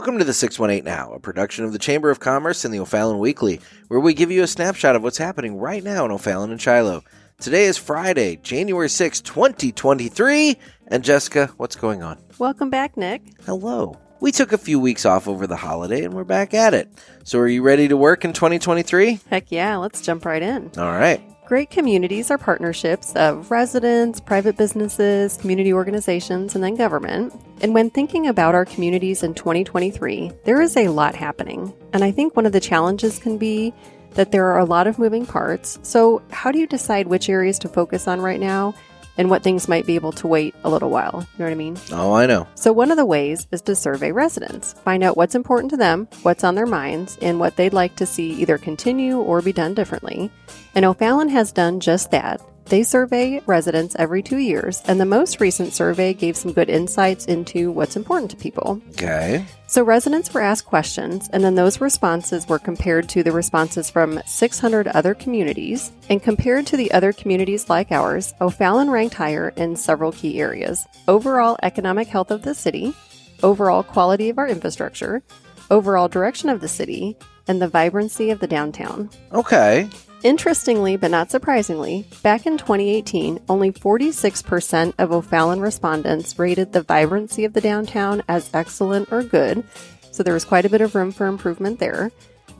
Welcome to the 618 Now, a production of the Chamber of Commerce and the O'Fallon Weekly, where we give you a snapshot of what's happening right now in O'Fallon and Shiloh. Today is Friday, January 6, 2023, and Jessica, what's going on? Welcome back, Nick. Hello. We took a few weeks off over the holiday, and we're back at it. So are you ready to work in 2023? Heck yeah, let's jump right in. All right. Great communities are partnerships of residents, private businesses, community organizations, and then government. And when thinking about our communities in 2023, there is a lot happening. And I think one of the challenges can be that there are a lot of moving parts. So how do you decide which areas to focus on right now and what things might be able to wait a little while? You know what I mean? Oh, I know. So one of the ways is to survey residents. Find out what's important to them, what's on their minds, and what they'd like to see either continue or be done differently. And O'Fallon has done just that. They survey residents every 2 years, and the most recent survey gave some good insights into what's important to people. Okay. So residents were asked questions, and then those responses were compared to the responses from 600 other communities. And compared to the other communities like ours, O'Fallon ranked higher in several key areas: overall economic health of the city, overall quality of our infrastructure, overall direction of the city, and the vibrancy of the downtown. Okay. Interestingly, but not surprisingly, back in 2018, only 46% of O'Fallon respondents rated the vibrancy of the downtown as excellent or good, so there was quite a bit of room for improvement there.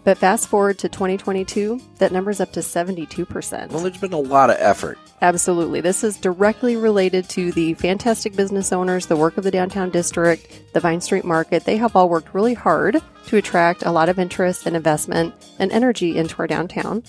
But fast forward to 2022, that number's up to 72%. Well, there's been a lot of effort. Absolutely. This is directly related to the fantastic business owners, the work of the downtown district, the Vine Street Market. They have all worked really hard to attract a lot of interest and investment and energy into our downtown.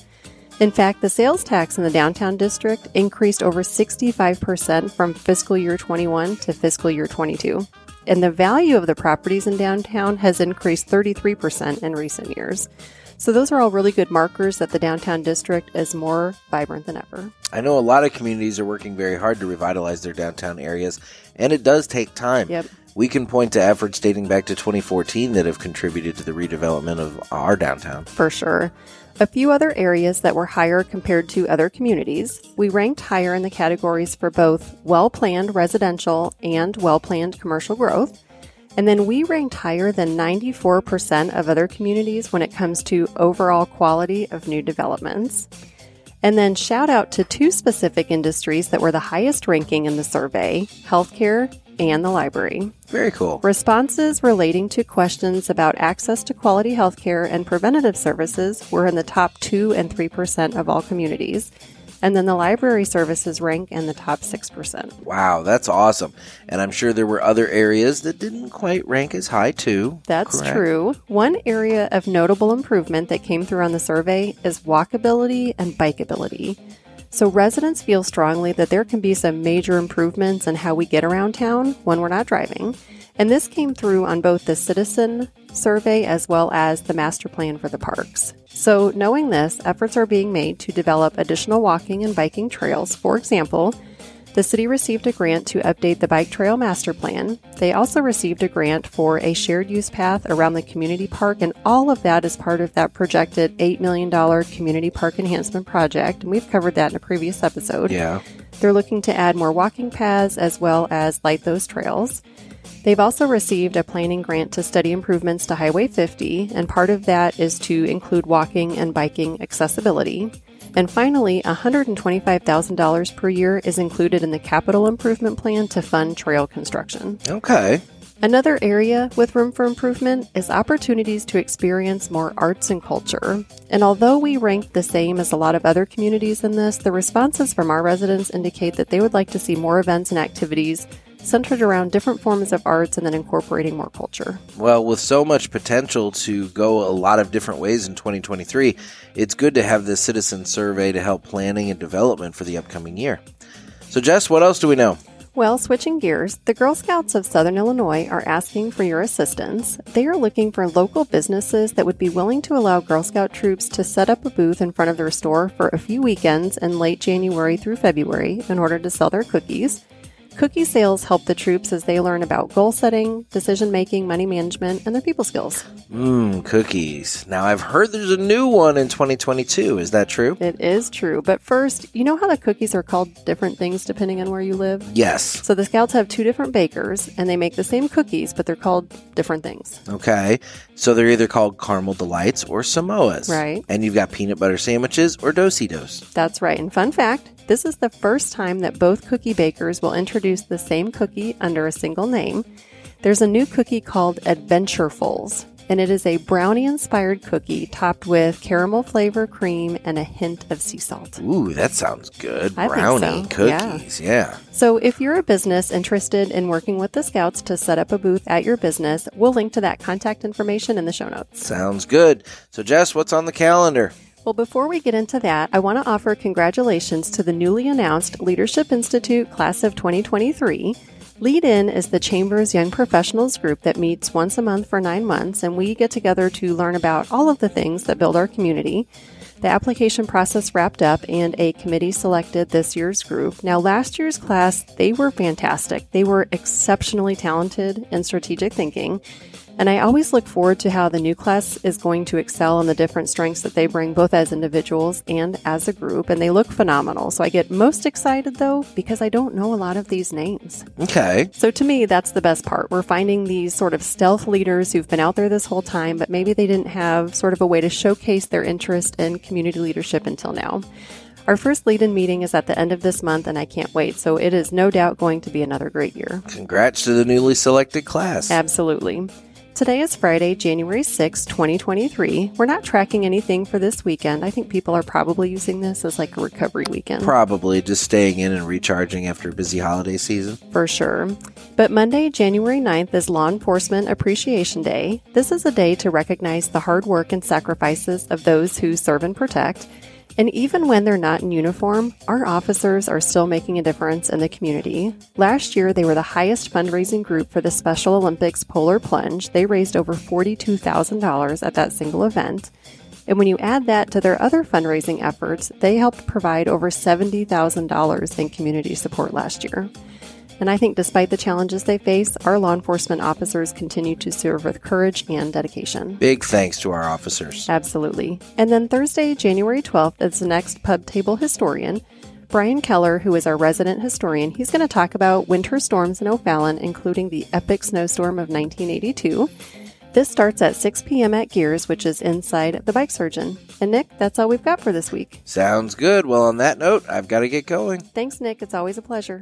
In fact, the sales tax in the downtown district increased over 65% from fiscal year 21 to fiscal year 22. And the value of the properties in downtown has increased 33% in recent years. So those are all really good markers that the downtown district is more vibrant than ever. I know a lot of communities are working very hard to revitalize their downtown areas, and it does take time. Yep. We can point to efforts dating back to 2014 that have contributed to the redevelopment of our downtown. For sure. A few other areas that were higher compared to other communities, we ranked higher in the categories for both well-planned residential and well-planned commercial growth. And then we ranked higher than 94% of other communities when it comes to overall quality of new developments. And then shout out to two specific industries that were the highest ranking in the survey: healthcare and the library. Very cool. Responses relating to questions about access to quality healthcare and preventative services were in the top 2 and 3% of all communities. And then the library services rank in the top 6%. Wow, that's awesome. And I'm sure there were other areas that didn't quite rank as high, too. That's correct. True. One area of notable improvement that came through on the survey is walkability and bikeability. So residents feel strongly that there can be some major improvements in how we get around town when we're not driving. And this came through on both the citizen survey as well as the master plan for the parks. So knowing this, efforts are being made to develop additional walking and biking trails. For example, the city received a grant to update the bike trail master plan. They also received a grant for a shared use path around the community park, and all of that is part of that projected $8 million community park enhancement project, and we've covered that in a previous episode. Yeah. They're looking to add more walking paths as well as light those trails. They've also received a planning grant to study improvements to Highway 50, and part of that is to include walking and biking accessibility. And finally, $125,000 per year is included in the capital improvement plan to fund trail construction. Okay. Another area with room for improvement is opportunities to experience more arts and culture. And although we ranked the same as a lot of other communities in this, the responses from our residents indicate that they would like to see more events and activities centered around different forms of arts and then incorporating more culture. Well, with so much potential to go a lot of different ways in 2023, it's good to have this citizen survey to help planning and development for the upcoming year. So, Jess, what else do we know? Well, switching gears, the Girl Scouts of Southern Illinois are asking for your assistance. They are looking for local businesses that would be willing to allow Girl Scout troops to set up a booth in front of their store for a few weekends in late January through February in order to sell their cookies. Cookie sales help the troops as they learn about goal setting, decision making, money management, and their people skills. Mmm, cookies. Now, I've heard there's a new one in 2022. Is that true? It is true. But first, you know how the cookies are called different things depending on where you live? Yes. So the Scouts have two different bakers, and they make the same cookies, but they're called different things. Okay. So they're either called Caramel Delights or Samoas. Right. And you've got peanut butter sandwiches or Do-Si-Dos. That's right. And fun fact, this is the first time that both cookie bakers will introduce the same cookie under a single name. There's a new cookie called Adventurefuls, and it is a brownie-inspired cookie topped with caramel flavor cream and a hint of sea salt. Ooh, that sounds good. Brownie cookies, yeah. So if you're a business interested in working with the Scouts to set up a booth at your business, we'll link to that contact information in the show notes. Sounds good. So Jess, what's on the calendar? Well, before we get into that, I want to offer congratulations to the newly announced Leadership Institute Class of 2023. Lead In is the Chamber's young professionals group that meets once a month for 9 months, and we get together to learn about all of the things that build our community. The application process wrapped up, and a committee selected this year's group. Now, last year's class, they were fantastic. They were exceptionally talented in strategic thinking. And I always look forward to how the new class is going to excel in the different strengths that they bring, both as individuals and as a group. And they look phenomenal. So I get most excited, though, because I don't know a lot of these names. Okay. So to me, that's the best part. We're finding these sort of stealth leaders who've been out there this whole time, but maybe they didn't have sort of a way to showcase their interest in community leadership until now. Our first lead-in meeting is at the end of this month, and I can't wait. So it is no doubt going to be another great year. Congrats to the newly selected class. Absolutely. Today is Friday, January 6, 2023. We're not tracking anything for this weekend. I think people are probably using this as like a recovery weekend. Probably just staying in and recharging after a busy holiday season. For sure. But Monday, January 9th is Law Enforcement Appreciation Day. This is a day to recognize the hard work and sacrifices of those who serve and protect. And even when they're not in uniform, our officers are still making a difference in the community. Last year, they were the highest fundraising group for the Special Olympics Polar Plunge. They raised over $42,000 at that single event. And when you add that to their other fundraising efforts, they helped provide over $70,000 in community support last year. And I think despite the challenges they face, our law enforcement officers continue to serve with courage and dedication. Big thanks to our officers. Absolutely. And then Thursday, January 12th, is the next Pub Table Historian. Brian Keller, who is our resident historian, he's going to talk about winter storms in O'Fallon, including the epic snowstorm of 1982. This starts at 6 p.m. at Gears, which is inside the Bike Surgeon. And Nick, that's all we've got for this week. Sounds good. Well, on that note, I've got to get going. Thanks, Nick. It's always a pleasure.